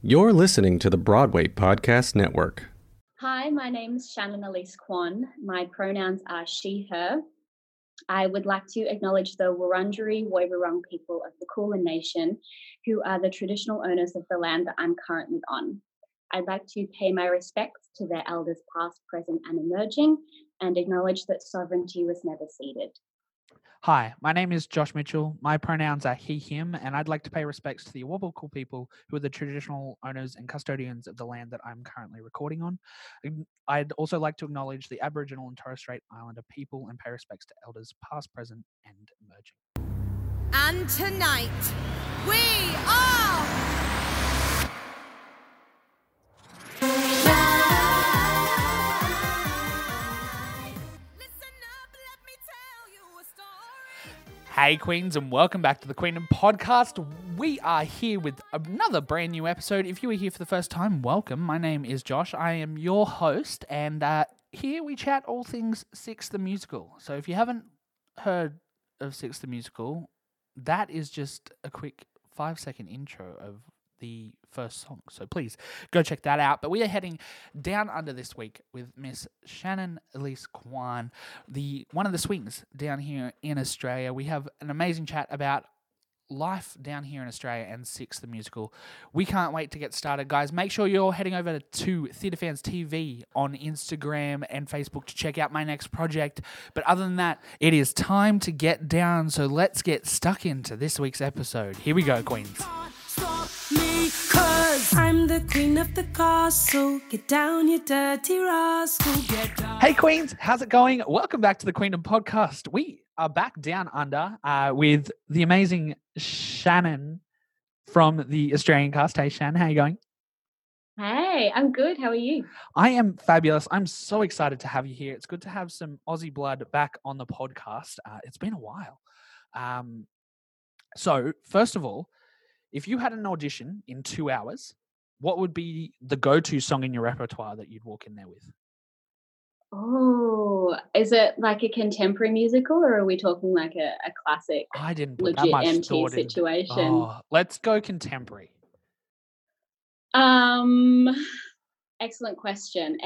You're listening to the Broadway Podcast Network. Hi, my name's Shannen Alyce Quan. My pronouns are she, her. I would like to acknowledge the Wurundjeri, Woiwurrung people of the Kulin Nation, who are the traditional owners of the land that I'm currently on. I'd like to pay my respects to their elders past, present and emerging, and acknowledge that sovereignty was never ceded. Hi, my name is Josh Mitchell. My pronouns are he, him, and I'd like to pay respects to the Awabakal people, who are the traditional owners and custodians of the land that I'm currently recording on. I'd also like to acknowledge the Aboriginal and Torres Strait Islander people and pay respects to elders past, present, and emerging. And tonight, we Hey Queens, and welcome back to the Queendom Podcast. We are here with another brand new episode. If you are here for the first time, welcome. My name is Josh. I am your host, and here we chat all things Six the Musical. So if you haven't heard of Six the Musical, that is just a quick 5-second intro of the first song. So please go check that out. But we are heading down under this week with Miss Shannen Alyce Quan, one of the swings down here in Australia. We have an amazing chat about life down here in Australia and Six the Musical. We can't wait to get started, guys. Make sure you're heading over to Theatre Fans TV on Instagram and Facebook to check out my next project. But other than that, it is time to get down. So let's get stuck into this week's episode. Here we go, Queens. I'm the queen of the castle. Get down, you dirty rascal. Get down. Hey Queens, how's it going? Welcome back to the Queendom Podcast. We are back down under with the amazing Shannen from the Australian cast. Hey Shan, how are you going? Hey, I'm good. How are you? I am fabulous. I'm so excited to have you here. It's good to have some Aussie blood back on the podcast. It's been a while. So first of all, if you had an audition in 2 hours, what would be the go-to song in your repertoire that you'd walk in there with? Oh, is it like a contemporary musical, or are we talking like a classic? I didn't put that much MT situation. Oh, let's go contemporary. Excellent question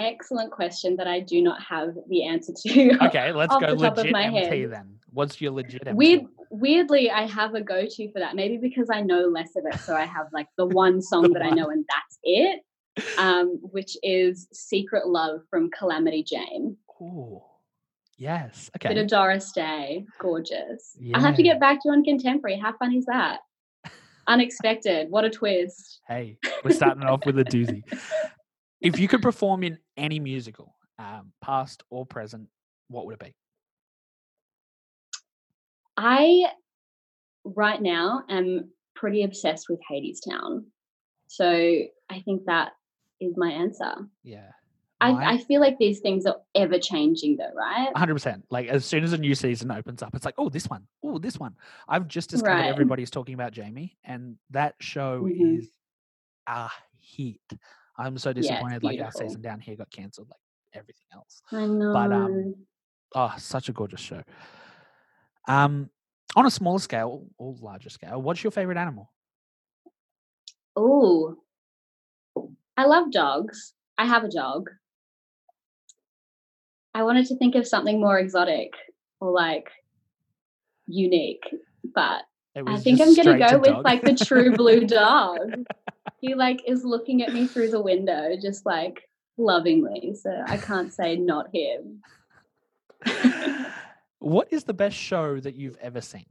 that I do not have the answer to. Okay, let's go legit MT then. What's your legit MT? Weirdly, I have a go-to for that. Maybe because I know less of it, so I have like the one song that I know, and that's it, which is "Secret Love" from Calamity Jane. Ooh, yes. Okay. Bit of Doris Day, gorgeous. Yeah. I'll have to get back to you on contemporary. How fun is that? Unexpected. What a twist. Hey, we're starting off with a doozy. If you could perform in any musical, past or present, what would it be? I, right now, am pretty obsessed with Hadestown. So I think that is my answer. Yeah. I feel like these things are ever-changing though, right? 100%. Like, as soon as a new season opens up, it's like, oh, this one. I've just discovered Everybody's Talking About Jamie, and that show is a hit. I'm so disappointed. Like, our season down here got cancelled, like everything else. I know. But, such a gorgeous show. On a smaller scale or larger scale, what's your favorite animal? Oh, I love dogs. I have a dog. I wanted to think of something more exotic or like unique, but I think I'm going to go with like the true blue dog. He like is looking at me through the window, just like lovingly. So I can't say not him. What is the best show that you've ever seen?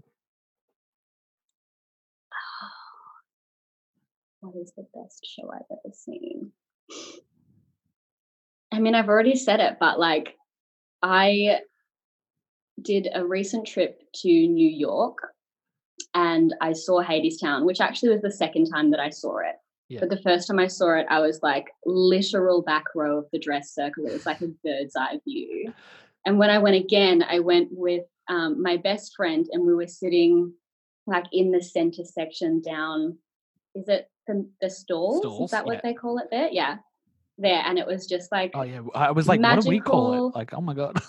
What is the best show I've ever seen? I mean, I've already said it, but like I did a recent trip to New York and I saw Hadestown, which actually was the second time that I saw it. Yeah. But the first time I saw it, I was like literal back row of the dress circle. It was like a bird's eye view. And when I went again, I went with my best friend, and we were sitting like in the center section down. Is it the stalls? Is that what they call it there? Yeah. There. And it was just like, oh yeah, I was like, magical. What do we call it? Like, oh my God.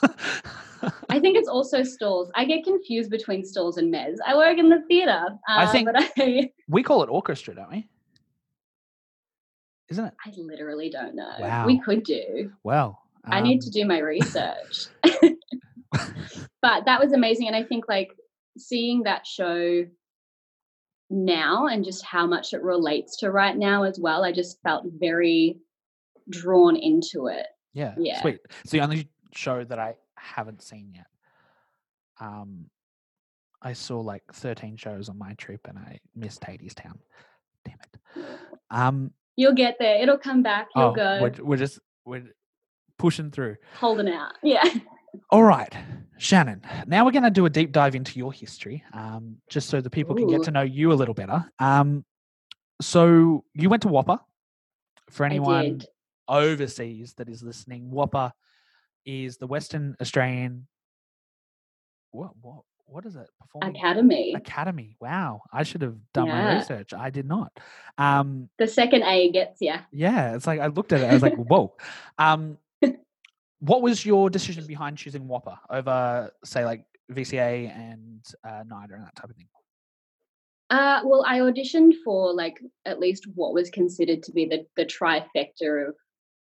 I think it's also stalls. I get confused between stalls and mezz. I work in the theater. I think we call it orchestra, don't we? isn't it? I literally don't know. Wow. We could do. Wow. I need to do my research. But that was amazing. And I think like seeing that show now and just how much it relates to right now as well, I just felt very drawn into it. Yeah. Yeah. Sweet. It's the only show that I haven't seen yet. I saw like 13 shows on my trip and I missed Hadestown. Damn it. You'll get there. It'll come back. You'll go. We're pushing through. Holding out. Yeah. All right, Shannen, now we're going to do a deep dive into your history, just so the people can get to know you a little better. So you went to Whopper. For anyone overseas that is listening, Whopper is the Western Australian... What is it? Performing Academy. Wow. I should have done my research. I did not. The second A gets you. Yeah. It's like I looked at it. I was like, whoa. What was your decision behind choosing Whopper over, say, like VCA and NIDA and that type of thing? Well, I auditioned for like at least what was considered to be the trifecta of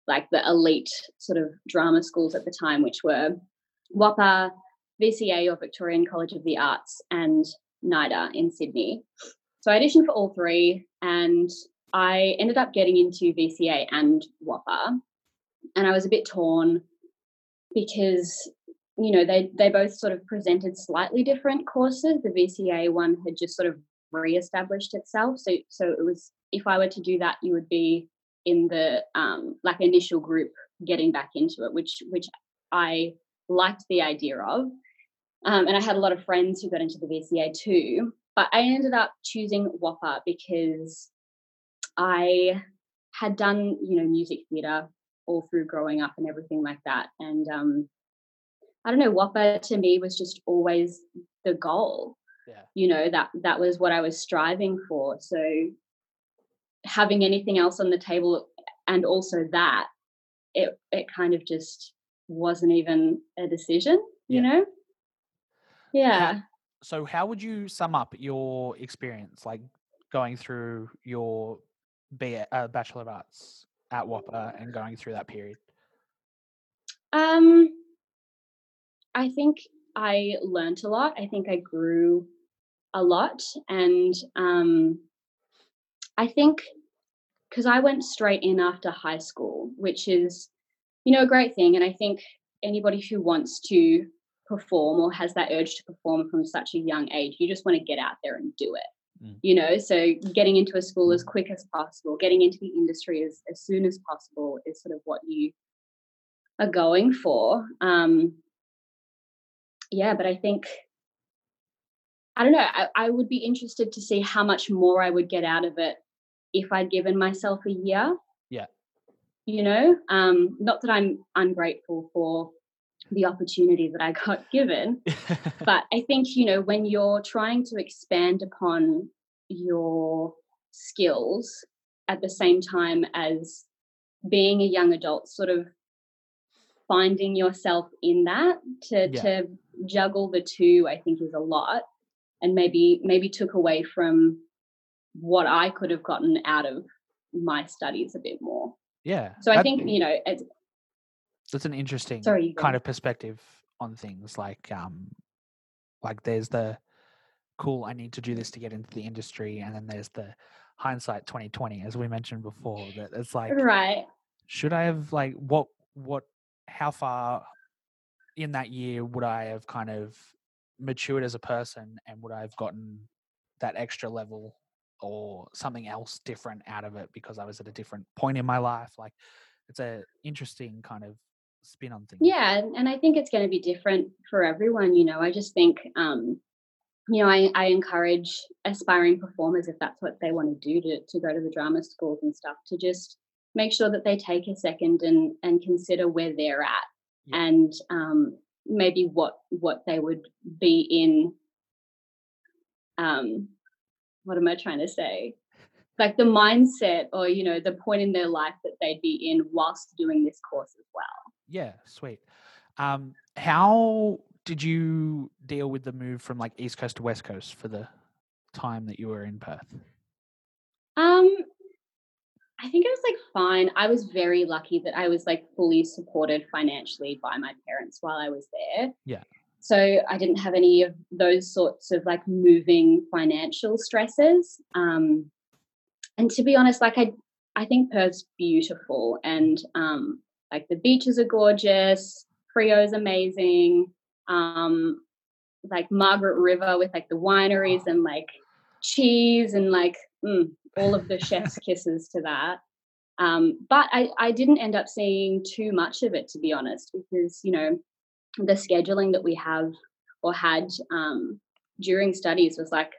like the elite sort of drama schools at the time, which were Whopper, VCA or Victorian College of the Arts, and NIDA in Sydney. So I auditioned for all three, and I ended up getting into VCA and Whopper, and I was a bit torn because, you know, they both sort of presented slightly different courses. The VCA one had just sort of re-established itself. So it was, if I were to do that, you would be in the like initial group getting back into it, which I liked the idea of. And I had a lot of friends who got into the VCA too. But I ended up choosing Whopper because I had done, you know, music theatre all through growing up and everything like that. And I don't know, Whopper to me was just always the goal. Yeah. You know, that was what I was striving for. So having anything else on the table and also that, it kind of just wasn't even a decision, you know? Yeah. So how would you sum up your experience, like going through your Bachelor of Arts at Whopper and going through that period? I think I learnt a lot. I think I grew a lot. And I think because I went straight in after high school, which is, you know, a great thing. And I think anybody who wants to perform or has that urge to perform from such a young age, you just want to get out there and do it, you know? So getting into a school as quick as possible, getting into the industry as soon as possible is sort of what you are going for. Yeah, but I think, I don't know, I would be interested to see how much more I would get out of it if I'd given myself a year. Yeah. You know, not that I'm ungrateful for the opportunity that I got given, but I think, you know, when you're trying to expand upon your skills at the same time as being a young adult, sort of finding yourself in that to juggle the two, I think is a lot, and maybe took away from what I could have gotten out of my studies a bit more. Yeah. So I think, you know, that's an interesting kind of perspective on things, like there's the cool, I need to do this to get into the industry. And then there's the hindsight 2020, as we mentioned before, that it's like, right. Should I have like, how far in that year would I have kind of matured as a person? And would I have gotten that extra level or something else different out of it because I was at a different point in my life? Like, it's a interesting kind of spin on things. Yeah, and I think it's going to be different for everyone, you know. I just think, you know, I encourage aspiring performers, if that's what they want to do, to go to the drama schools and stuff, to just make sure that they take a second and consider where they're at and maybe what they would be in what am I trying to say? Like the mindset or, you know, the point in their life that they'd be in whilst doing this course as well. Yeah, sweet. How did you deal with the move from like East Coast to West Coast for the time that you were in Perth? I think I was like fine. I was very lucky that I was like fully supported financially by my parents while I was there. Yeah. So I didn't have any of those sorts of like moving financial stresses. And to be honest, like I think Perth's beautiful, and like the beaches are gorgeous. Freo's amazing. Like Margaret River with like the wineries and like cheese and like all of the chef's kisses to that. But I didn't end up seeing too much of it, to be honest, because, you know, the scheduling that we have or had during studies was like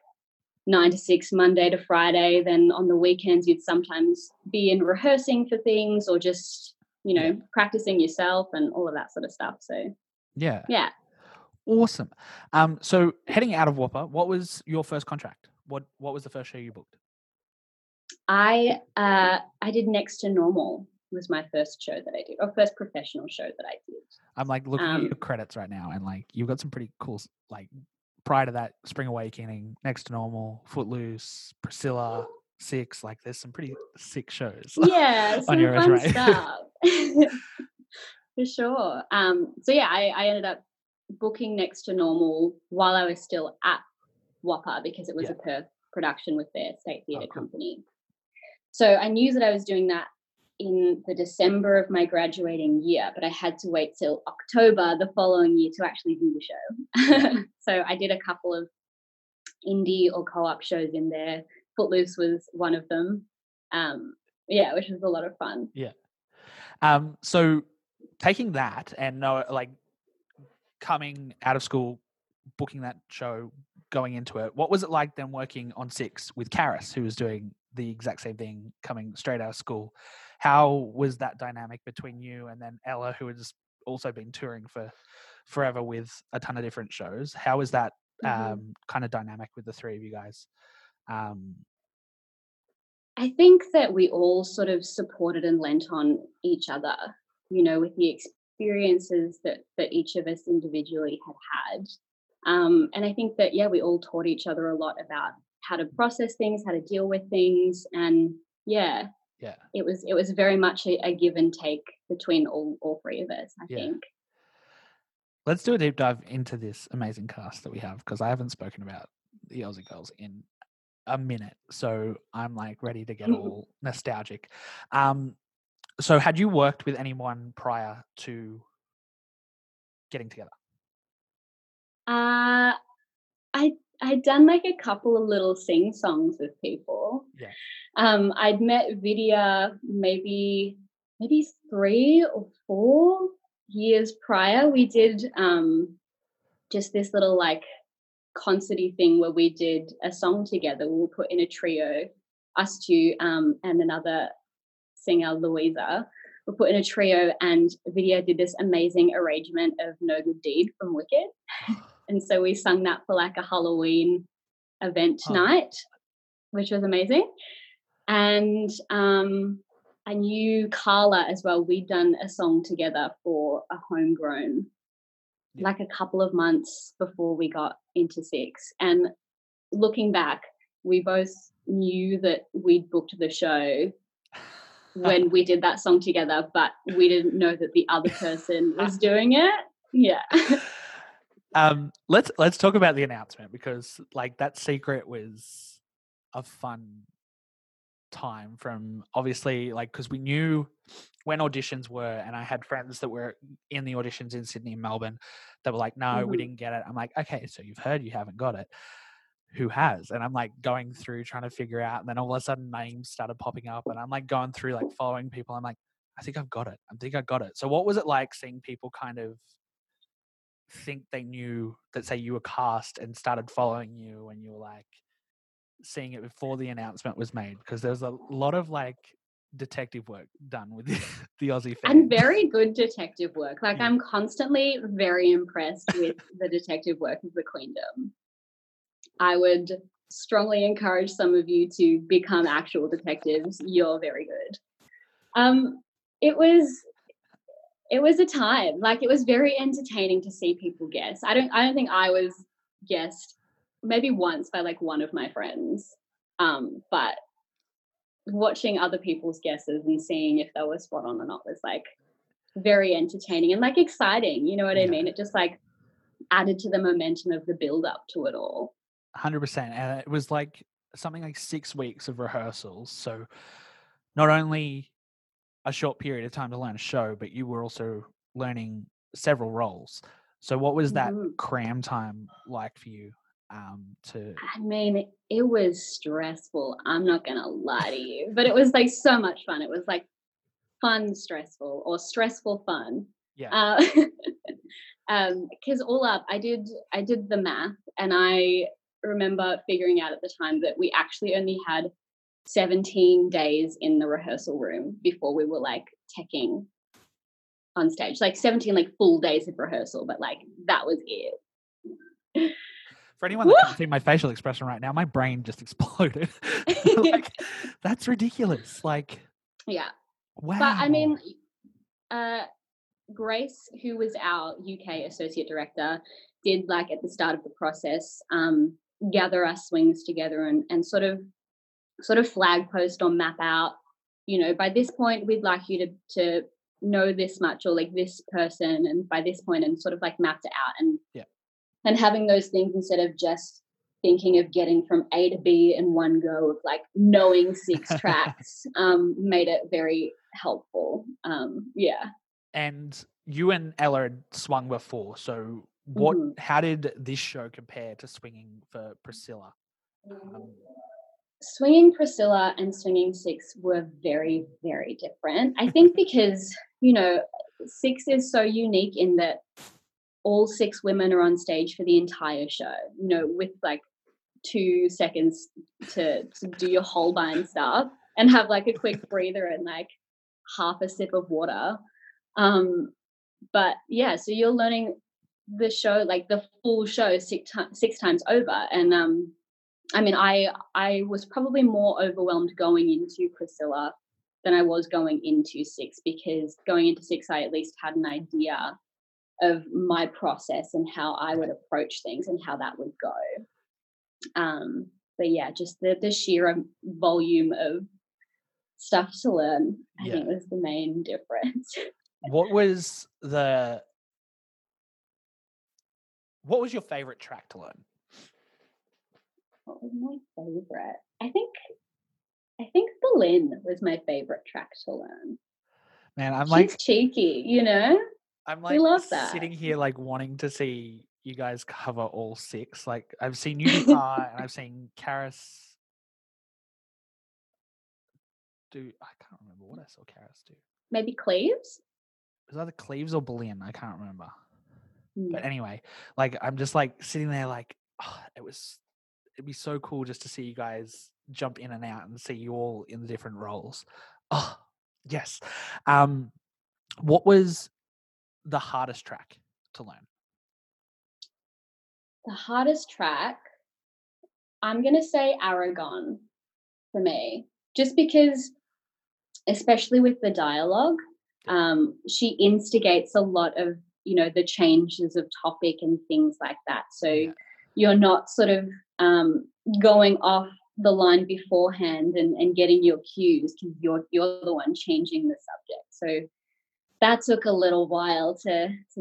9 to 6, Monday to Friday. Then on the weekends, you'd sometimes be in rehearsing for things or just, you know, practicing yourself and all of that sort of stuff. So, yeah. Yeah. Awesome. So heading out of Whopper, what was your first contract? What was the first show you booked? I did Next to Normal was my first show that I did, or first professional show that I did. I'm like looking at your credits right now, and like you've got some pretty cool, like prior to that, Spring Awakening, Next to Normal, Footloose, Priscilla, Six. Like there's some pretty sick shows. Yeah, some on your fun resume. Stuff for sure. So yeah, I ended up booking Next to Normal while I was still at Whopper because it was a Perth production with their state theatre company. So I knew that I was doing that in the December of my graduating year, but I had to wait till October the following year to actually do the show. So I did a couple of indie or co-op shows in there. Footloose was one of them. Which was a lot of fun. Yeah. So taking that and coming out of school, booking that show, going into it, what was it like then working on Six with Karis, who was doing the exact same thing coming straight out of school? How was that dynamic between you and then Ella, who has also been touring for forever with a ton of different shows? How was that kind of dynamic with the three of you guys? I think that we all sort of supported and lent on each other, you know, with the experiences that each of us individually had. And I think that, we all taught each other a lot about how to process things, how to deal with things. And it was very much a give and take between all three of us, I think. Let's do a deep dive into this amazing cast that we have, because I haven't spoken about the Aussie girls in a minute. So I'm like ready to get all nostalgic. So had you worked with anyone prior to getting together? I'd done like a couple of little sing songs with people. Yeah. I'd met Vidya maybe 3 or 4 years prior. We did just this little like concerty thing where we did a song together. We were put in a trio, us two and another singer, Louisa. We're put in a trio, and Vidya did this amazing arrangement of No Good Deed from Wicked. And so we sung that for like a Halloween event night, which was amazing. And I knew Carla as well. We'd done a song together for a homegrown, like a couple of months before we got into Six. And looking back, we both knew that we'd booked the show when we did that song together, but we didn't know that the other person was doing it. Yeah. Let's talk about the announcement, because like that secret was a fun time from obviously like, because we knew when auditions were, and I had friends that were in the auditions in Sydney and Melbourne that were like, no, we didn't get it. I'm like, okay, so you've heard you haven't got it. Who has? And I'm like going through trying to figure out, and then all of a sudden names started popping up, and I'm like going through like following people. I'm like, I think I got it. So what was it like seeing people kind of think they knew that, say, you were cast and started following you, and you were like seeing it before the announcement was made? Because there's a lot of like detective work done with the Aussie fans. And very good detective work. Like I'm constantly very impressed with the detective work of the Queendom. I would strongly encourage some of you to become actual detectives. You're very good. It was a time. Like, it was very entertaining to see people guess. I don't think I was guessed maybe once by like one of my friends. But watching other people's guesses and seeing if they were spot on or not was like very entertaining and like exciting, you know what I mean? It just like added to the momentum of the build up to it all. 100%. And it was like something like 6 weeks of rehearsals. So not only a short period of time to learn a show, but you were also learning several roles. So what was that cram time like for you? I mean, it was stressful. I'm not going to lie to you, but it was like so much fun. It was like fun, stressful, or stressful fun. Yeah. Because all up, I did the math, and I remember figuring out at the time that we actually only had 17 days in the rehearsal room before we were like teching on stage. Like 17 like full days of rehearsal, but like that was it. For anyone that can't see my facial expression right now, my brain just exploded. Like, that's ridiculous. Like, yeah. Wow. But I mean, Grace, who was our UK associate director, did like at the start of the process, gather our swings together and sort of flag post or map out, you know, by this point we'd like you to know this much, or like this person, and by this point, and sort of like mapped it out. And yeah. And having those things instead of just thinking of getting from A to B in one go of like knowing 6 tracks made it very helpful. Yeah. And you and Ella had swung before. So what? How did this show compare to swinging for Priscilla? Swinging Priscilla and swinging 6 were very, very different. I think because, you know, 6 is so unique in that all 6 women are on stage for the entire show, you know, with like 2 seconds to do your Holbein stuff and have like a quick breather and like half a sip of water. But yeah, so you're learning the show, like the full show 6 times over. And I mean, I was probably more overwhelmed going into Priscilla than I was going into 6, because going into 6, I at least had an idea of my process and how I would approach things and how that would go. But yeah, just the sheer volume of stuff to learn, I think was the main difference. What was your favorite track to learn? What was my favorite? I think Berlin was my favorite track to learn. Man, I'm like, she's cheeky, you know? I'm like sitting here like wanting to see you guys cover all 6. Like I've seen you guitar and I've seen Karis do. I can't remember what I saw Karis do. Maybe Cleves? It was either Cleves or Berlin. I can't remember. But anyway, like I'm just like sitting there like, oh, it'd be so cool just to see you guys jump in and out and see you all in the different roles. Oh, yes. What was the hardest track to learn? The hardest track, I'm going to say Aragon for me, just because, especially with the dialogue, she instigates a lot of, you know, the changes of topic and things like that. So you're not sort of going off the line beforehand and getting your cues, because you're the one changing the subject. So that took a little while to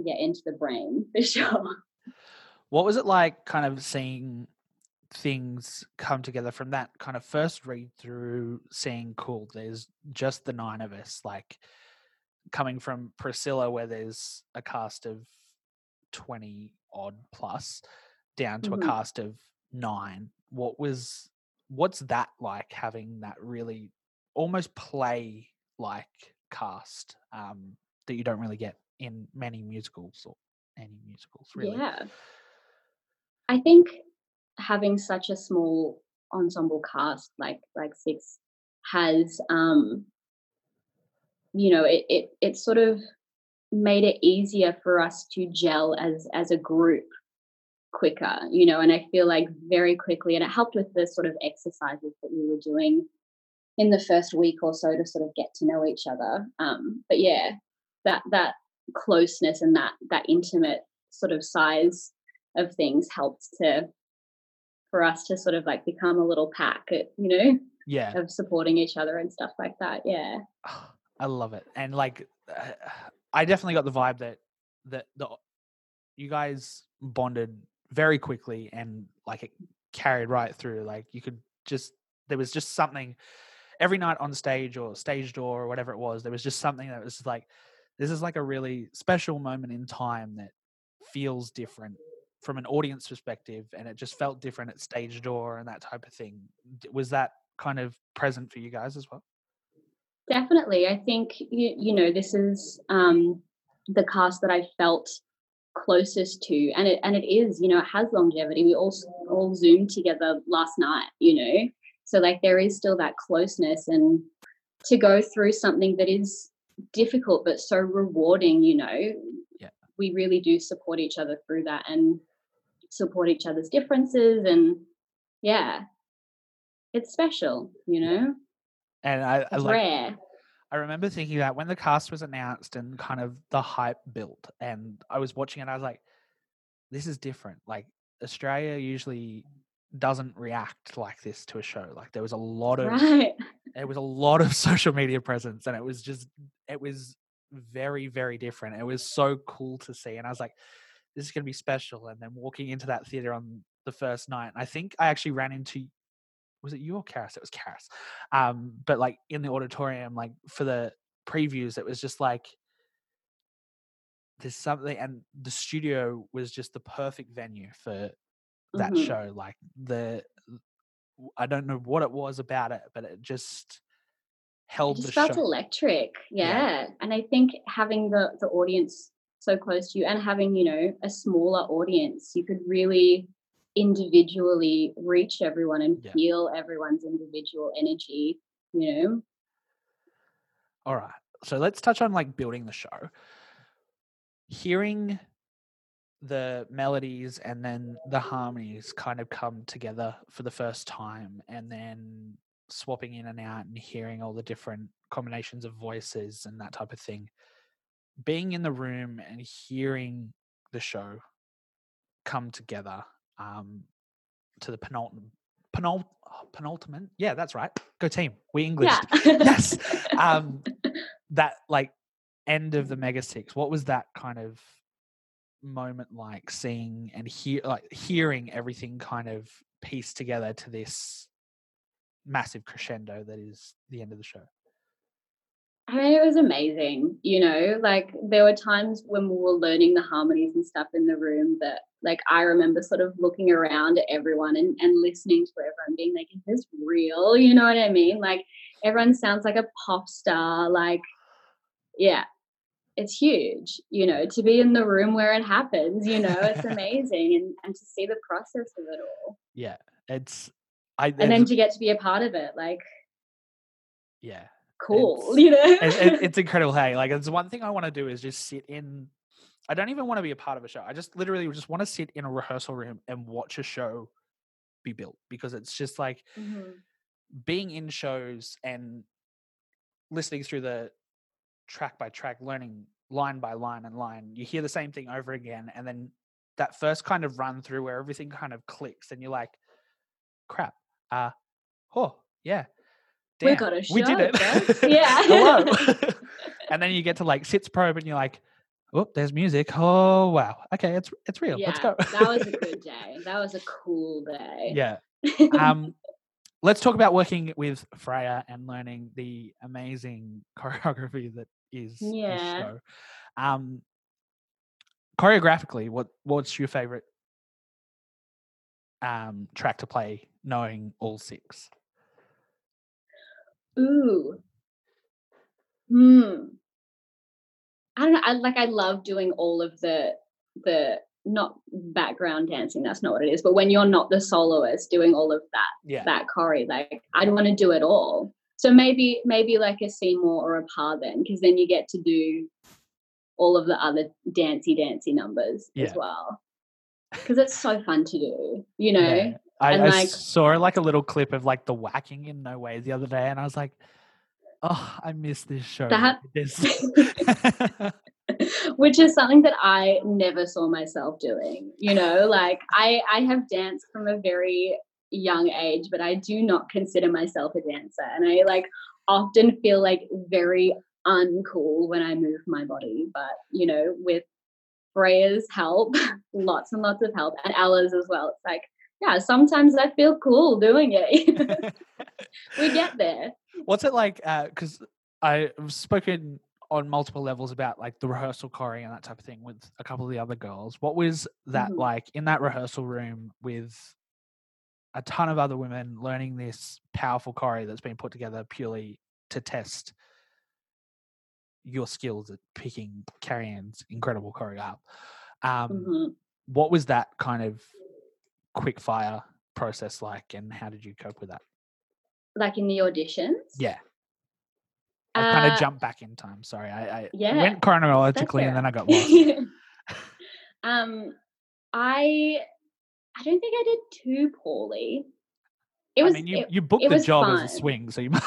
get into the brain, for sure. What was it like kind of seeing things come together from that kind of first read through, seeing, cool, there's just the 9 of us, like coming from Priscilla where there's a cast of 20 odd plus down to a cast of 9. What's that like, having that really almost play-like cast that you don't really get in many musicals or any musicals, really? Yeah. I think having such a small ensemble cast like 6 has, you know, it sort of made it easier for us to gel as a group quicker, you know, and I feel like very quickly, and it helped with the sort of exercises that we were doing in the first week or so to sort of get to know each other. But yeah, that closeness and that intimate sort of size of things helped for us to sort of like become a little pack, you know? yeah, of supporting each other and stuff like that. Yeah. I love it. And like, I definitely got the vibe that you guys bonded very quickly, and like it carried right through. Like you could just, there was just something every night on stage or stage door or whatever it was, there was just something that was just like, this is like a really special moment in time that feels different from an audience perspective. And it just felt different at stage door and that type of thing. Was that kind of present for you guys as well? Definitely. I think, you know, this is the cast that I felt closest to, and it is, you know, it has longevity. We all Zoomed together last night, you know, so like there is still that closeness, and to go through something that is difficult but so rewarding, you know, yeah. We really do support each other through that and support each other's differences, and yeah, it's special, you know. And I like, rare. I remember thinking that when the cast was announced and kind of the hype built, and I was watching it and I was like, this is different. Like Australia usually doesn't react like this to a show. Like there was a lot of, right. It was a lot of social media presence, and it was very, very different. It was so cool to see. And I was like, this is going to be special. And then walking into that theater on the first night, I think I actually ran into, was it you or Karis? It was Karis. But like in the auditorium, like for the previews, it was just like there's something, and the studio was just the perfect venue for that mm-hmm. show. Like I don't know what it was about it, but it just held the show. It felt electric, yeah. And I think having the audience so close to you, and having, you know, a smaller audience, you could really individually reach everyone and yeah. feel everyone's individual energy, you know. All right, so let's touch on like building the show. Hearing the melodies and then the harmonies kind of come together for the first time, and then swapping in and out and hearing all the different combinations of voices and that type of thing, being in the room and hearing the show come together to the penultimate. Yeah, that's right. Go team. We English. Yeah. Yes. That like end of the Mega Six, what was that kind of moment like, seeing and hearing everything kind of pieced together to this massive crescendo that is the end of the show? I mean, it was amazing, you know, like there were times when we were learning the harmonies and stuff in the room that like I remember sort of looking around at everyone and listening to everyone being like, is this real? You know what I mean? Like everyone sounds like a pop star. Like, yeah, it's huge, you know, to be in the room where it happens, you know, it's amazing. And to see the process of it all. Yeah. And then to get to be a part of it, like. Yeah. Cool. It's, you know, it's incredible. Hey, like it's one thing I want to do is just sit in. I don't even want to be a part of a show. I just literally just want to sit in a rehearsal room and watch a show be built, because it's just like mm-hmm. being in shows and listening through the track by track, learning line by line and line. You hear the same thing over again, and then that first kind of run through where everything kind of clicks, and you're like, "Crap, yeah." Damn, we got a show. We did it. Yeah. Hello. And then you get to like sits probe and you're like, oh, there's music. Oh, wow. Okay. It's real. Yeah, let's go. That was a good day. That was a cool day. Yeah. Let's talk about working with Freya and learning the amazing choreography that is the show. Choreographically, what's your favorite track to play, knowing all six? Ooh. I don't know. I love doing all of the not background dancing. That's not what it is. But when you're not the soloist, doing all of that choreo, like I'd want to do it all. So maybe like a Seymour or a Par then, because then you get to do all of the other dancey numbers as well. Because it's so fun to do, you know. Yeah. I saw like a little clip of like the whacking in No Way the other day, and I was like, oh, I miss this show. Which is something that I never saw myself doing, you know, like I have danced from a very young age, but I do not consider myself a dancer, and I like often feel like very uncool when I move my body. But you know, with Freya's help, lots and lots of help, and Ella's as well, it's like, yeah, sometimes I feel cool doing it. We get there. What's it like? Because I've spoken on multiple levels about like the rehearsal choreo and that type of thing with a couple of the other girls. What was that like in that rehearsal room with a ton of other women learning this powerful choreo that's been put together purely to test your skills at picking Carrie's incredible choreo up? What was that kind of quick fire process like, and how did you cope with that? Like in the auditions? Yeah. I kind of jumped back in time. Sorry. I went chronologically and then I got lost. I don't think I did too poorly. You booked the job fun. As a swing, so you might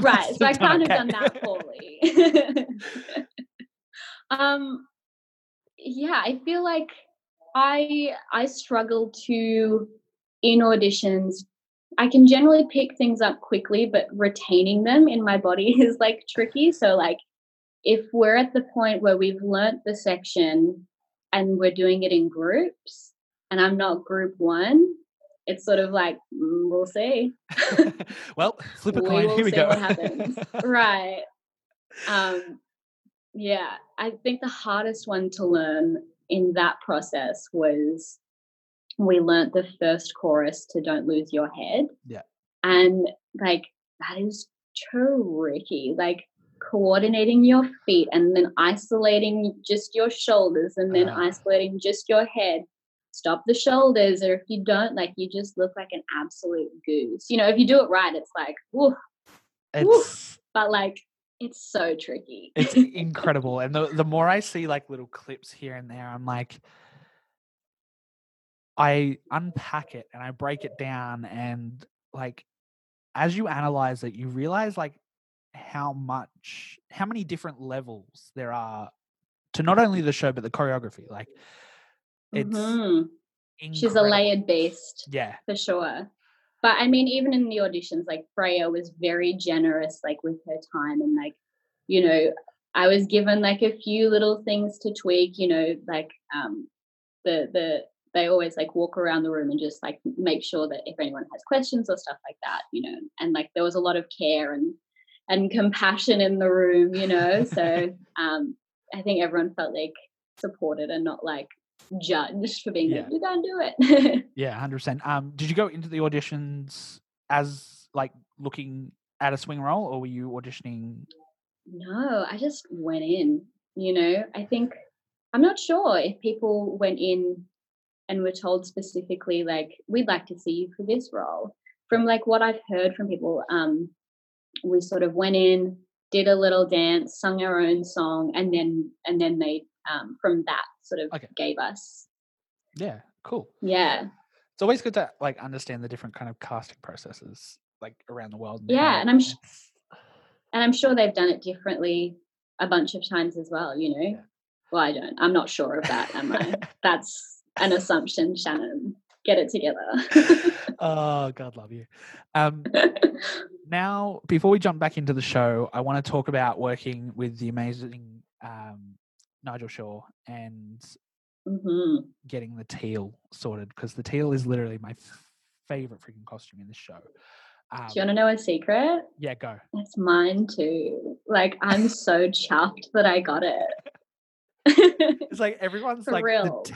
right, so I can't have done that poorly. I feel like I struggle to, in auditions, I can generally pick things up quickly, but retaining them in my body is like tricky. So like if we're at the point where we've learnt the section and we're doing it in groups and I'm not group one, it's sort of like, we'll see. Well, flip a coin, here we go. What happens. Right. I think the hardest one to learn in that process was we learnt the first chorus to Don't Lose Your Head. Yeah. And like that is tricky. Like coordinating your feet and then isolating just your shoulders and then isolating just your head. Stop the shoulders, or if you don't, like you just look like an absolute goose. You know, if you do it right, it's like, woof. But like it's so tricky. It's incredible. And the more I see like little clips here and there, I'm like, I unpack it and I break it down, and like as you analyze it, you realize like how many different levels there are to not only the show but the choreography. Like it's She's a layered beast, yeah, for sure. But I mean, even in the auditions, like Freya was very generous, like with her time, and like, you know, I was given like a few little things to tweak. You know, like they always like walk around the room and just like make sure that if anyone has questions or stuff like that, you know, and like there was a lot of care and compassion in the room, you know. So I think everyone felt like supported and not like judged for being like, you can't do it. 100%. Did you go into the auditions as like looking at a swing role, or were you auditioning? No, I just went in, you know. I think, I'm not sure if people went in and we're told specifically, like, we'd like to see you for this role. From, like, what I've heard from people, we sort of went in, did a little dance, sung our own song, and then they, from that, sort of gave us. Yeah, cool. Yeah. It's always good to, like, understand the different kind of casting processes, like, around the world. Yeah, and I'm sure they've done it differently a bunch of times as well, you know. Yeah. Well, I'm not sure of that, am I? That's an assumption, Shannen. Get it together. Oh, God love you. Now, before we jump back into the show, I want to talk about working with the amazing Nigel Shaw and getting the teal sorted, because the teal is literally my favourite freaking costume in this show. Do you want to know a secret? Yeah, go. It's mine too. Like, I'm so chuffed that I got it. It's like everyone's for like real. the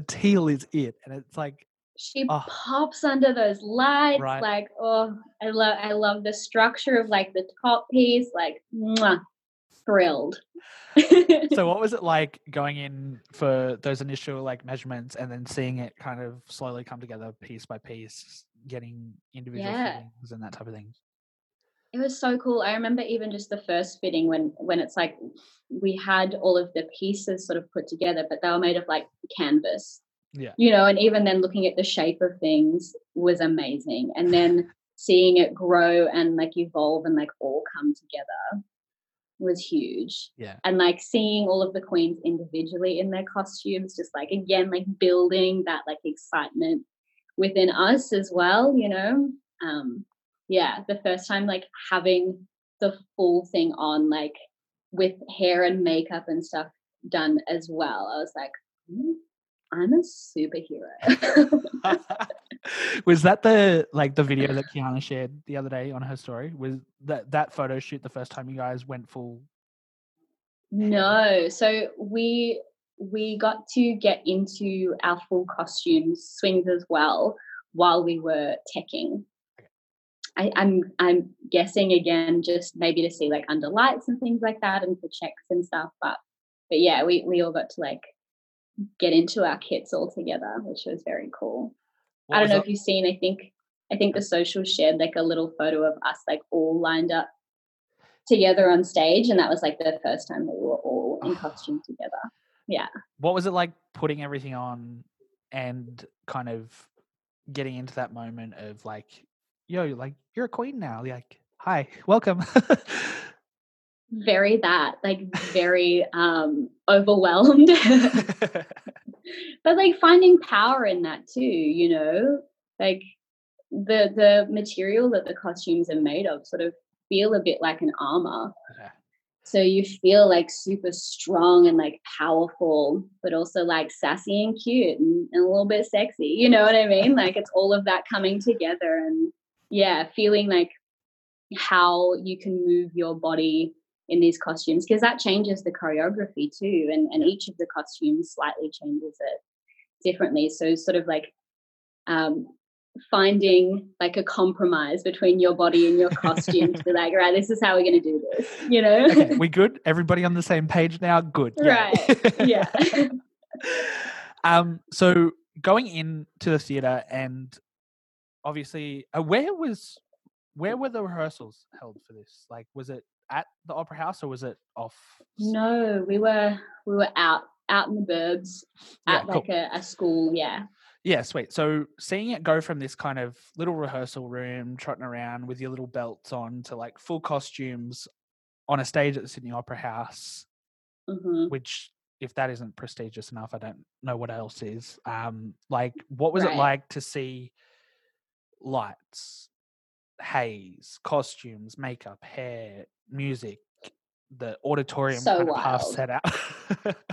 teal is it, and it's like she pops under those lights, right. Like, oh, I love the structure of like the top piece, like, mwah, thrilled. So what was it like going in for those initial like measurements and then seeing it kind of slowly come together piece by piece, getting individual things and that type of thing? It was so cool. I remember even just the first fitting when it's like we had all of the pieces sort of put together, but they were made of like canvas, you know, and even then looking at the shape of things was amazing. And then seeing it grow and like evolve and like all come together was huge. Yeah. And like seeing all of the queens individually in their costumes, just like, again, like building that like excitement within us as well, you know. The first time, like, having the full thing on, like, with hair and makeup and stuff done as well, I was like, I'm a superhero. Was that the video that Kiana shared the other day on her story? Was that photo shoot the first time you guys went full? No. So we got to get into our full costumes, swings as well, while we were teching. I'm guessing, again, just maybe to see, like, under lights and things like that, and for checks and stuff. But yeah, we all got to, like, get into our kits all together, which was very cool. I don't know if you've seen, I think the social shared, like, a little photo of us, like, all lined up together on stage, and that was, like, the first time that we were all in costume together. Yeah. What was it like putting everything on and kind of getting into that moment of, like, yo, like, you're a queen now, like, hi, welcome. Very overwhelmed. But, like, finding power in that too, you know, like, the material that the costumes are made of sort of feel a bit like an armor. Yeah. So you feel, like, super strong and, like, powerful, but also, like, sassy and cute and a little bit sexy, you know what I mean? Like, it's all of that coming together, and yeah, feeling like how you can move your body in these costumes, because that changes the choreography too, and each of the costumes slightly changes it differently. So sort of, like, finding, like, a compromise between your body and your costume to be like, right, this is how we're going to do this, you know. Okay, we good, everybody on the same page now, good, yeah. Right. Yeah. So going into the theater, and obviously where were the rehearsals held for this? Like, was it at the Opera House or was it off? No, we were out in the burbs at a school, yeah. Yeah, sweet. So seeing it go from this kind of little rehearsal room, trotting around with your little belts on, to, like, full costumes on a stage at the Sydney Opera House, mm-hmm. which, if that isn't prestigious enough, I don't know what else is. What was it like to see lights, haze, costumes, makeup, hair, music, the auditorium so half set out?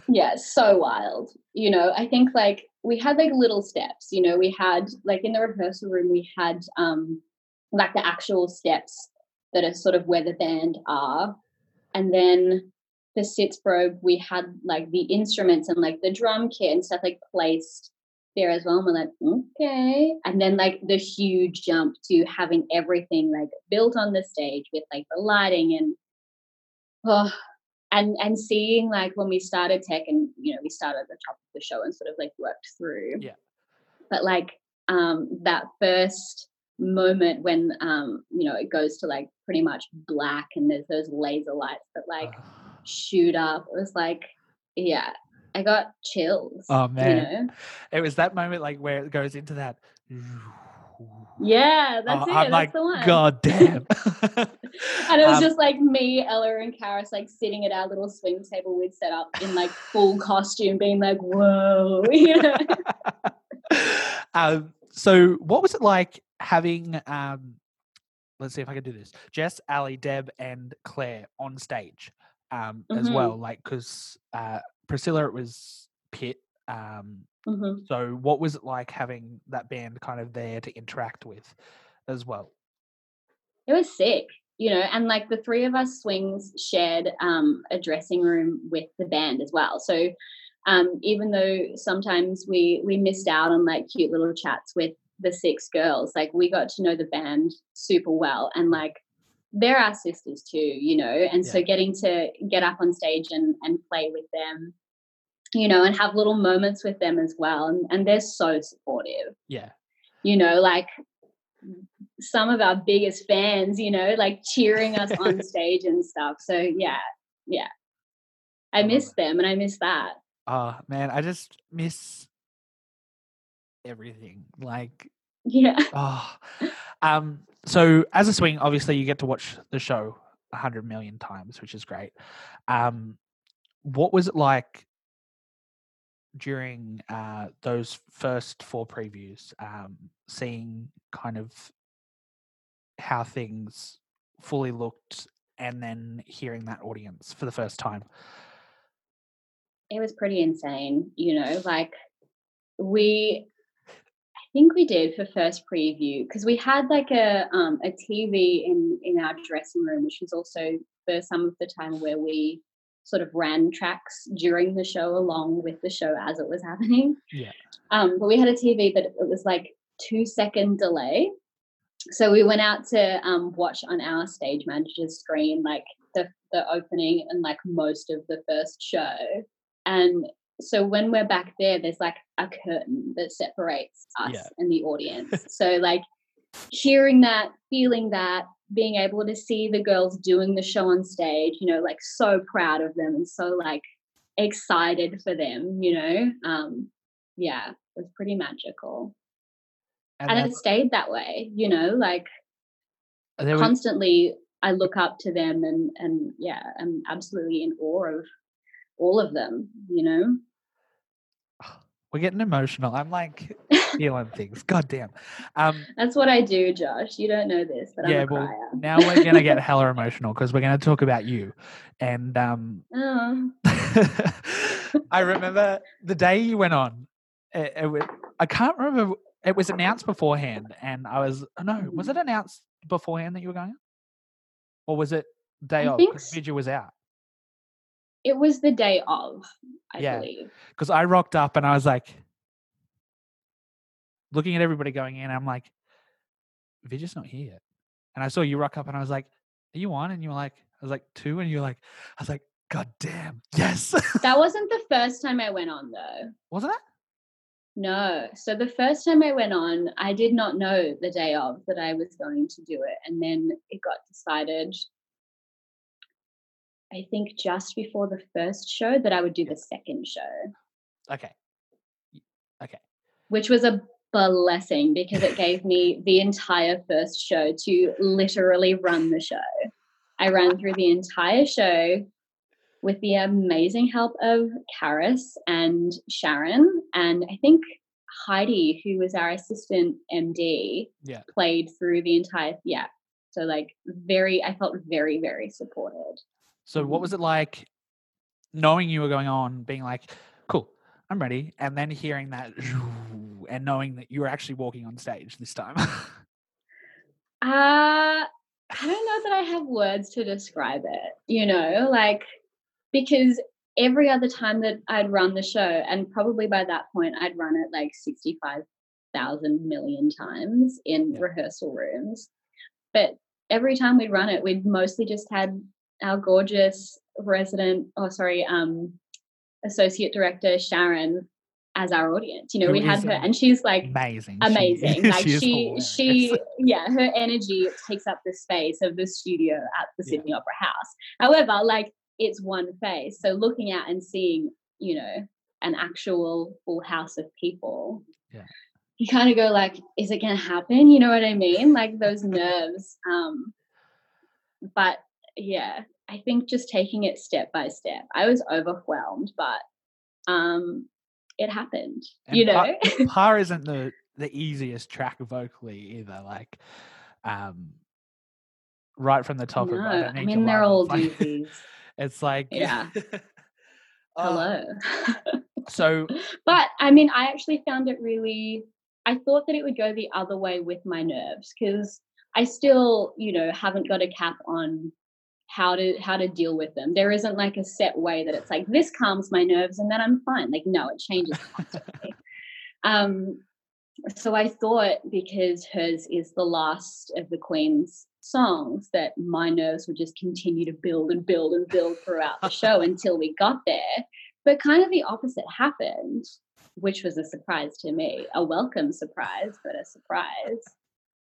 Yeah, so wild. You know, I think, like, we had, like, little steps, you know. We had, like, in the rehearsal room, we had like the actual steps that are sort of where the band are, and then the Sitzprobe, we had, like, the instruments and, like, the drum kit and stuff, like, placed there as well, and we're like, okay. And then, like, the huge jump to having everything, like, built on the stage with, like, the lighting and seeing, like, when we started tech, and, you know, we started at the top of the show and sort of, like, worked through. Yeah. But, like, that first moment when you know, it goes to, like, pretty much black, and there's those laser lights that, like, shoot up. It was like, yeah, I got chills. Oh man, you know? It was that moment, like, where it goes into that. Yeah, that's it. I'm, that's like, the one. God damn. And it was just, like, me, Ella, and Karis, like, sitting at our little swing table we'd set up in, like, full costume, being like, whoa. You know? So what was it like having? Let's see if I can do this. Jess, Ali, Deb, and Claire on stage as well, like, because. Priscilla, it was Pitt. So what was it like having that band kind of there to interact with as well? It was sick, you know, and, like, the three of us swings shared a dressing room with the band as well. So even though sometimes we missed out on, like, cute little chats with the six girls, like, we got to know the band super well, and, like, they're our sisters too, you know, and so getting to get up on stage and play with them, you know, and have little moments with them as well. And they're so supportive. Yeah. You know, like, some of our biggest fans, you know, like, cheering us on stage and stuff. So, yeah. I miss them and I miss that. Oh, man, I just miss everything. Like, yeah. Oh, so as a swing, obviously you get to watch the show 100 million times, which is great. What was it like during those first four previews, seeing kind of how things fully looked and then hearing that audience for the first time? It was pretty insane, you know, like I think we did for first preview, because we had like a TV in our dressing room, which is also for some of the time where we sort of ran tracks during the show along with the show as it was happening. Yeah. But we had a TV, but it was like 2-second delay. So we went out to watch on our stage manager's screen like the opening and like most of the first show. And so when we're back there's like a curtain that separates us and the audience. So like hearing that, feeling that, being able to see the girls doing the show on stage, you know, like so proud of them and so like excited for them, you know. It was pretty magical. And it stayed that way, you know, like constantly I look up to them and I'm absolutely in awe of all of them, you know. We're getting emotional. I'm like feeling things. God damn. That's what I do, Josh. You don't know this, but I'm a crier. Now we're going to get hella emotional because we're going to talk about you. And I remember the day you went on. I can't remember. It was announced beforehand. And was it announced beforehand that you were going on? Or was it day off? Because Vidya was out. It was the day of, I believe. Because I rocked up and I was like, looking at everybody going in, I'm like, Vidya's not here yet. And I saw you rock up and I was like, are you on? And you were like, I was like, two. And you were like, I was like, God damn, yes. That wasn't the first time I went on though. Wasn't it? No. So the first time I went on, I did not know the day of that I was going to do it. And then it got decided, I think just before the first show that I would do the second show. Okay. Which was a blessing because it gave me the entire first show to literally run the show. I ran through the entire show with the amazing help of Karis and Sharon, and I think Heidi, who was our assistant MD, played through the entire. Yeah. So like I felt very, very supported. So what was it like knowing you were going on, being like, cool, I'm ready, and then hearing that and knowing that you were actually walking on stage this time? I don't know that I have words to describe it, you know, like because every other time that I'd run the show, and probably by that point I'd run it like 65,000 million times in rehearsal rooms, but every time we'd run it, we'd mostly just had our gorgeous associate director Sharon as our audience. You know, we had her, and she's like amazing. Like she her energy takes up the space of the studio at the Sydney Opera House. However, like it's one face, so looking out and seeing, you know, an actual full house of people, you kind of go like, is it going to happen? You know what I mean? Like those nerves. But yeah, I think just taking it step by step. I was overwhelmed, but it happened, and you know. Par isn't the easiest track vocally either, like right from the top. No, I mean, they're all doozies. It's like... Yeah. Hello. So... But, I mean, I actually found it really... I thought that it would go the other way with my nerves because I still, you know, haven't got a cap on how to deal with them. There isn't like a set way that it's like, this calms my nerves and then I'm fine. Like, no, it changes constantly. So I thought because hers is the last of the Queen's songs that my nerves would just continue to build and build and build throughout the show until we got there. But kind of the opposite happened, which was a surprise to me, a welcome surprise, but a surprise.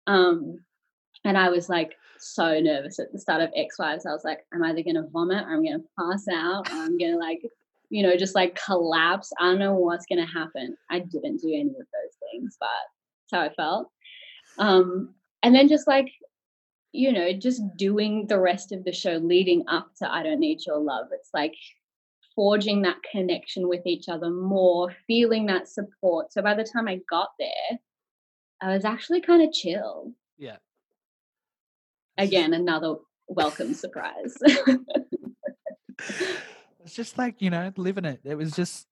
And I was like so nervous at the start of Ex-Wives. I was like, I'm either going to vomit or I'm going to pass out or I'm going to like, you know, just like collapse. I don't know what's going to happen. I didn't do any of those things, but that's how I felt. And then just like, you know, just doing the rest of the show leading up to I Don't Need Your Love. It's like forging that connection with each other more, feeling that support. So by the time I got there, I was actually kind of chill. Yeah. Again, another welcome surprise. It's just like, you know, living it. It was just,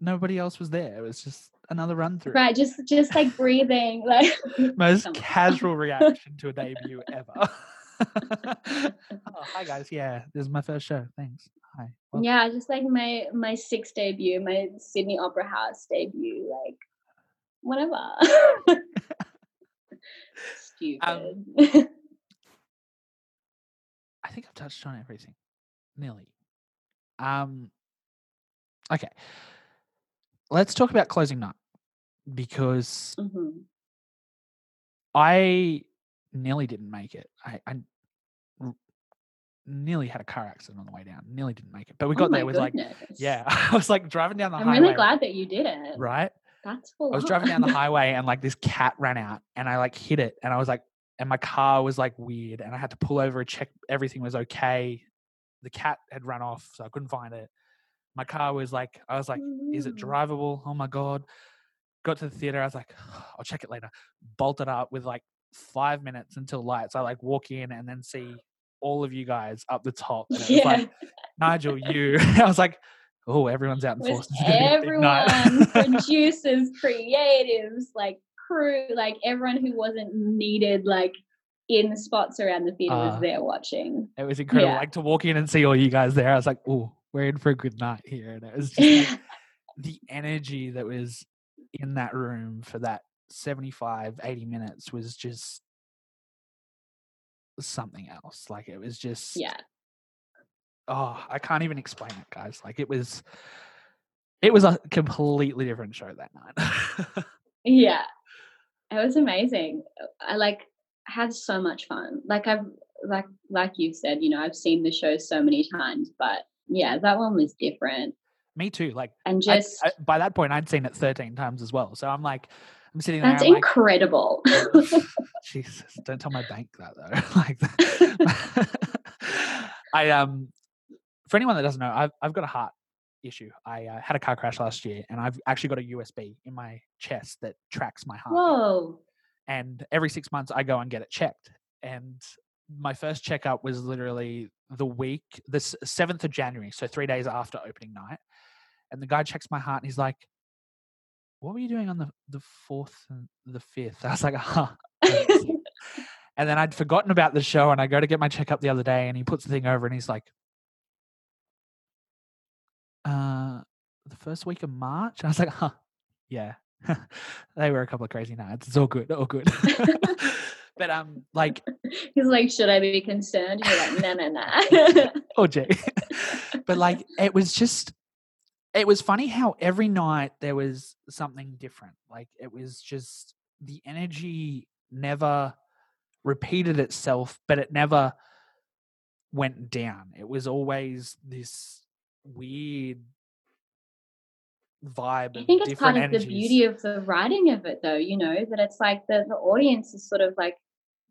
nobody else was there. It was just another run through. Right, just like breathing. Like most casual reaction to a debut ever. Oh, hi guys. Yeah, this is my first show. Thanks. Hi. Welcome. Yeah, just like my sixth debut, my Sydney Opera House debut, like whatever. Stupid. I think I've touched on everything. Nearly. Okay. Let's talk about closing night, because I nearly didn't make it. I nearly had a car accident on the way down. Nearly didn't make it, but we got there. It was like, yeah, I was like driving down the highway. I'm really glad that you did it. Right? That's full. I was driving down the highway and like this cat ran out and I like hit it and I was like, and my car was like weird and I had to pull over and check everything was okay. The cat had run off, so I couldn't find it. My car was like, I was like, is it drivable? Oh my God. Got to the theater. I was like, I'll check it later. Bolted up with like 5 minutes until lights. I like walk in and then see all of you guys up the top. And it was like, Nigel, you. I was like, oh, everyone's out in force. Everyone, producers, creatives, like crew, like everyone who wasn't needed, like in the spots around the theater was there watching. It was incredible. Yeah. Like to walk in and see all you guys there. I was like, oh, we're in for a good night here. And it was just like the energy that was in that room for that 75, 80 minutes was just something else. Like it was just, oh, I can't even explain it, guys. Like it was a completely different show that night. Yeah. It was amazing. I like had so much fun. Like I've, like you've said, you know, I've seen the show so many times, but yeah, that one was different. Me too. Like, and just I, by that point, I'd seen it 13 times as well. So I'm like, I'm sitting there. That's incredible. Like, oh, Jesus, don't tell my bank that though. Like, that. For anyone that doesn't know, I've got a heart issue. I had a car crash last year, and I've actually got a USB in my chest that tracks my heart. Whoa! And every 6 months, I go and get it checked. And my first checkup was literally the 7th of January, so 3 days after opening night. And the guy checks my heart and he's like, what were you doing on the 4th and the 5th? I was like, And then I'd forgotten about the show and I go to get my checkup the other day and he puts the thing over and he's like, the first week of March? And I was like, yeah. They were a couple of crazy nights. It's all good, all good. But like he's like, should I be concerned? And you're like, no. Oh gee. But like it was funny how every night there was something different. Like it was just the energy never repeated itself, but it never went down. It was always this weird vibe. I think it's part of energies. The beauty of the writing of it though, you know, that it's like the audience is sort of like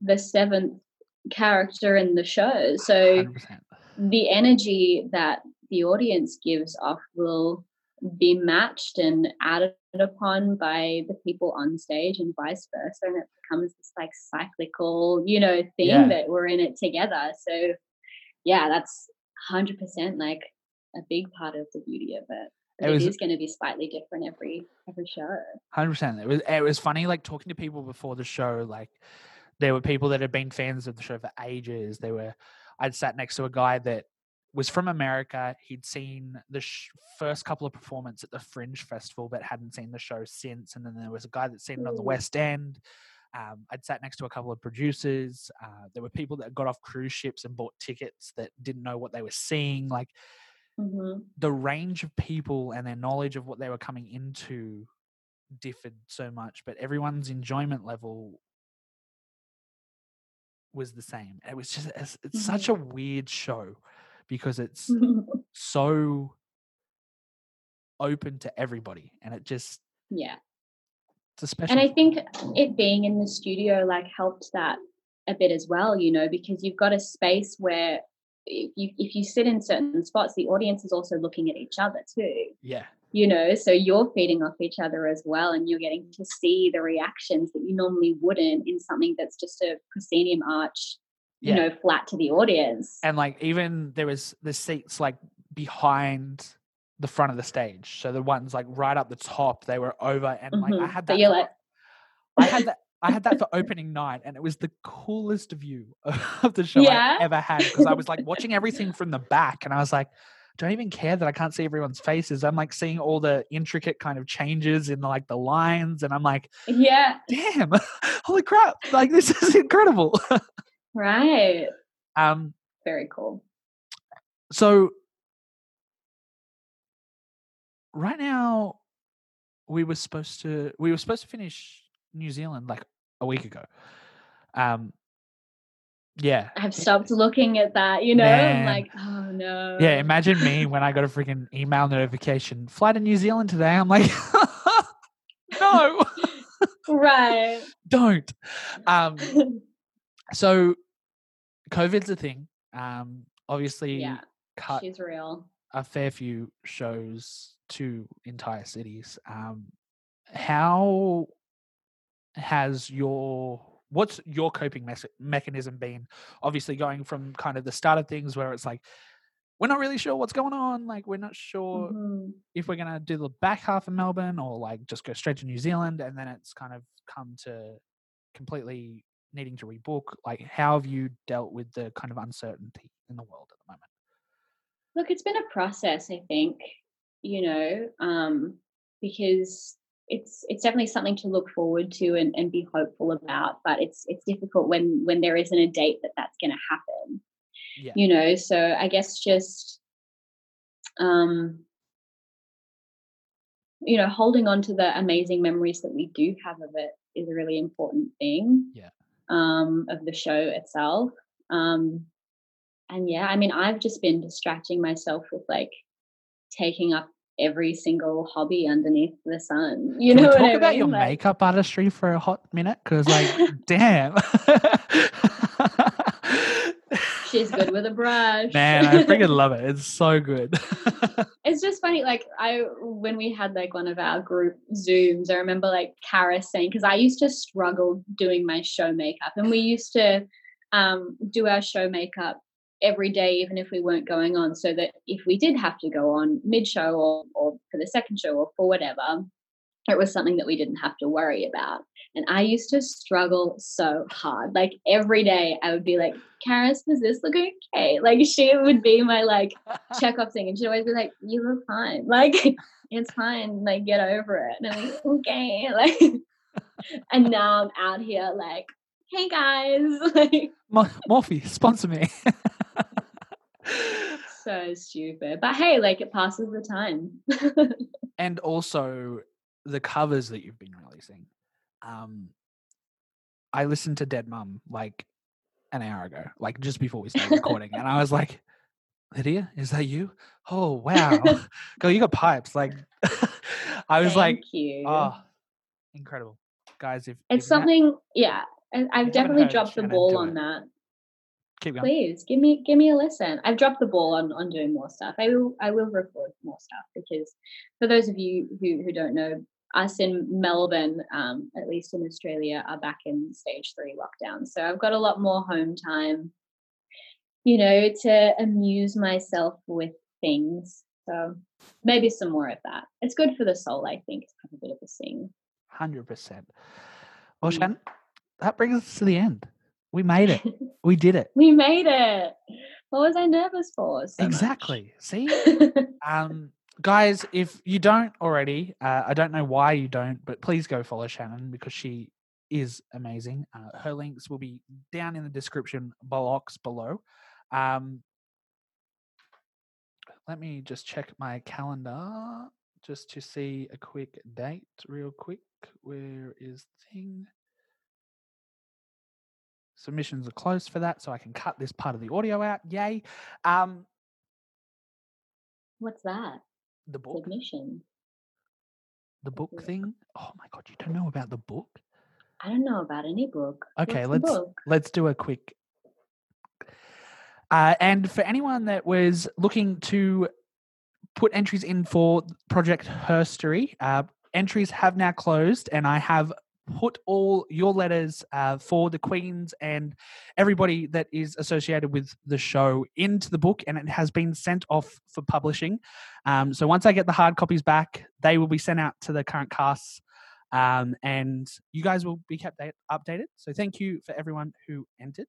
the seventh character in the show. So 100%. The energy that the audience gives off will be matched and added upon by the people on stage and vice versa. And it becomes this like cyclical, you know, thing that we're in it together. So yeah, that's 100% like a big part of the beauty of it. It is going to be slightly different every show. 100%. It was funny, like talking to people before the show, like there were people that had been fans of the show for ages. I'd sat next to a guy that was from America. He'd seen the first couple of performances at the Fringe Festival, but hadn't seen the show since. And then there was a guy that seen it on the West End. I'd sat next to a couple of producers. There were people that got off cruise ships and bought tickets that didn't know what they were seeing. Like, the range of people and their knowledge of what they were coming into differed so much, but everyone's enjoyment level was the same. It was just it's such a weird show because it's so open to everybody, and it just it's a special. And I think it being in the studio like helped that a bit as well, you know, because you've got a space where if you sit in certain spots, the audience is also looking at each other too. Yeah. You know, so you're feeding off each other as well, and you're getting to see the reactions that you normally wouldn't in something that's just a proscenium arch, you know, flat to the audience. And like, even there was the seats like behind the front of the stage, so the ones like right up the top, they were over, and like I had that. So you're like, I had that for opening night, and it was the coolest view of the show I ever had, because I was like watching everything from the back, and I was like, don't even care that I can't see everyone's faces. I'm like seeing all the intricate kind of changes in like the lines, and I'm like, yeah, damn, holy crap, like this is incredible. Right. Very cool. So right now we were supposed to finish New Zealand like a week ago. I've stopped looking at that, you know. Man. I'm like, oh no. Yeah, imagine me when I got a freaking email notification, fly to New Zealand today. I'm like, no. Right. Don't. So COVID's a thing. Obviously cut she's real. A fair few shows to entire cities. How has what's your coping mechanism been? Obviously going from kind of the start of things where it's like, we're not really sure what's going on. Like, we're not sure if we're going to do the back half of Melbourne or like just go straight to New Zealand. And then it's kind of come to completely needing to rebook. Like, how have you dealt with the kind of uncertainty in the world at the moment? Look, it's been a process, I think, you know, because it's definitely something to look forward to and be hopeful about, but it's difficult when there isn't a date that's going to happen, you know. So I guess just, you know, holding on to the amazing memories that we do have of it is a really important thing, of the show itself. And yeah, I mean, I've just been distracting myself with like taking up every single hobby underneath the sun. You know, talk about your makeup artistry for a hot minute, because like, damn, she's good with a brush. Man, I freaking love it. It's so good. It's just funny. Like when we had like one of our group Zooms, I remember like Karis saying, because I used to struggle doing my show makeup, and we used to do our show makeup every day, even if we weren't going on, so that if we did have to go on mid-show or for the second show or for whatever, it was something that we didn't have to worry about. And I used to struggle so hard. Like every day I would be like, Karis, does this look okay? Like she would be my like check-up thing, and she'd always be like, you look fine. Like it's fine. Like get over it. And I'm like, okay. Like, and now I'm out here like, hey guys. Like, Morphe, sponsor me. So stupid, but hey, like it passes the time. And also the covers that you've been releasing. I listened to Dead Mum like an hour ago, like just before we started recording, and I was like, Lydia, is that you? Oh wow. Girl, you got pipes. Like I was oh, incredible. Guys, if something I've definitely dropped the ball on that. Keep going. Please give me a listen. I've dropped the ball on doing more stuff. I will record more stuff, because for those of you who don't know, us in Melbourne, at least in Australia, are back in stage 3 lockdown. So I've got a lot more home time, you know, to amuse myself with things. So maybe some more of that. It's good for the soul, I think, to have a bit of a sing. 100%. Well, Shannen, that brings us to the end. We made it. We did it. We made it. What was I nervous for? So exactly. Much? See? Guys, if you don't already, I don't know why you don't, but please go follow Shannen, because she is amazing. Her links will be down in the description box below. Let me just check my calendar just to see a quick date real quick. Where is the thing? Submissions are closed for that, so I can cut this part of the audio out. Yay. What's that? The book. Submission. The book thing? Oh, my God, you don't know about the book? I don't know about any book. Okay, let's do a quick... And for anyone that was looking to put entries in for Project Herstory, entries have now closed, and I have put all your letters for the Queens and everybody that is associated with the show into the book, and it has been sent off for publishing. So once I get the hard copies back, they will be sent out to the current casts, and you guys will be kept updated. So thank you for everyone who entered.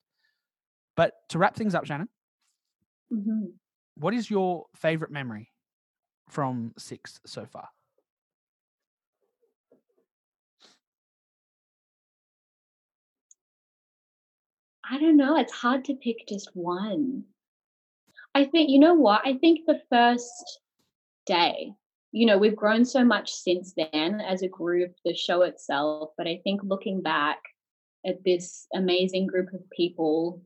But to wrap things up, Shannen, mm-hmm. What is your favourite memory from Six so far? I don't know. It's hard to pick just one. I think, you know what? I think the first day, you know, we've grown so much since then as a group, the show itself, but I think looking back at this amazing group of people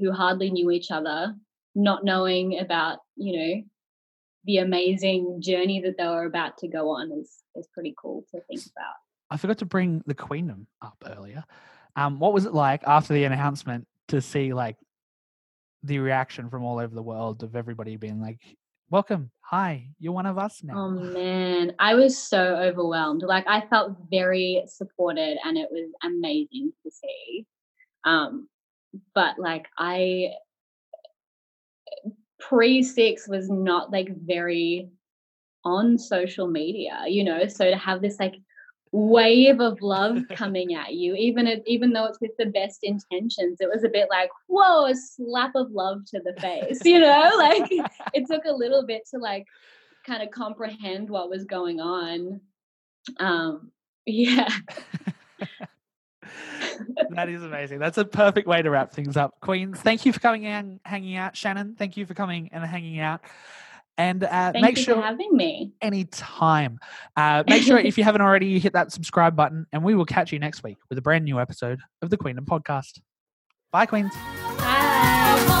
who hardly knew each other, not knowing about, you know, the amazing journey that they were about to go on is pretty cool to think about. I forgot to bring the Queendom up earlier. What was it like after the announcement to see like the reaction from all over the world of everybody being like, welcome, hi, you're one of us now? Oh man, I was so overwhelmed. Like I felt very supported and it was amazing to see. But like I pre-Six was not like very on social media, you know, so to have this like wave of love coming at you, even though it's with the best intentions, it was a bit like, whoa, a slap of love to the face, you know, like it took a little bit to like kind of comprehend what was going on. Yeah. That is amazing. That's a perfect way to wrap things up. Queens, thank you for coming and hanging out. Shannen, thank you for coming and hanging out. And make sure for having me anytime. Make sure if you haven't already, you hit that subscribe button, and we will catch you next week with a brand new episode of the Queendom Podcast. Bye, Queens. Bye.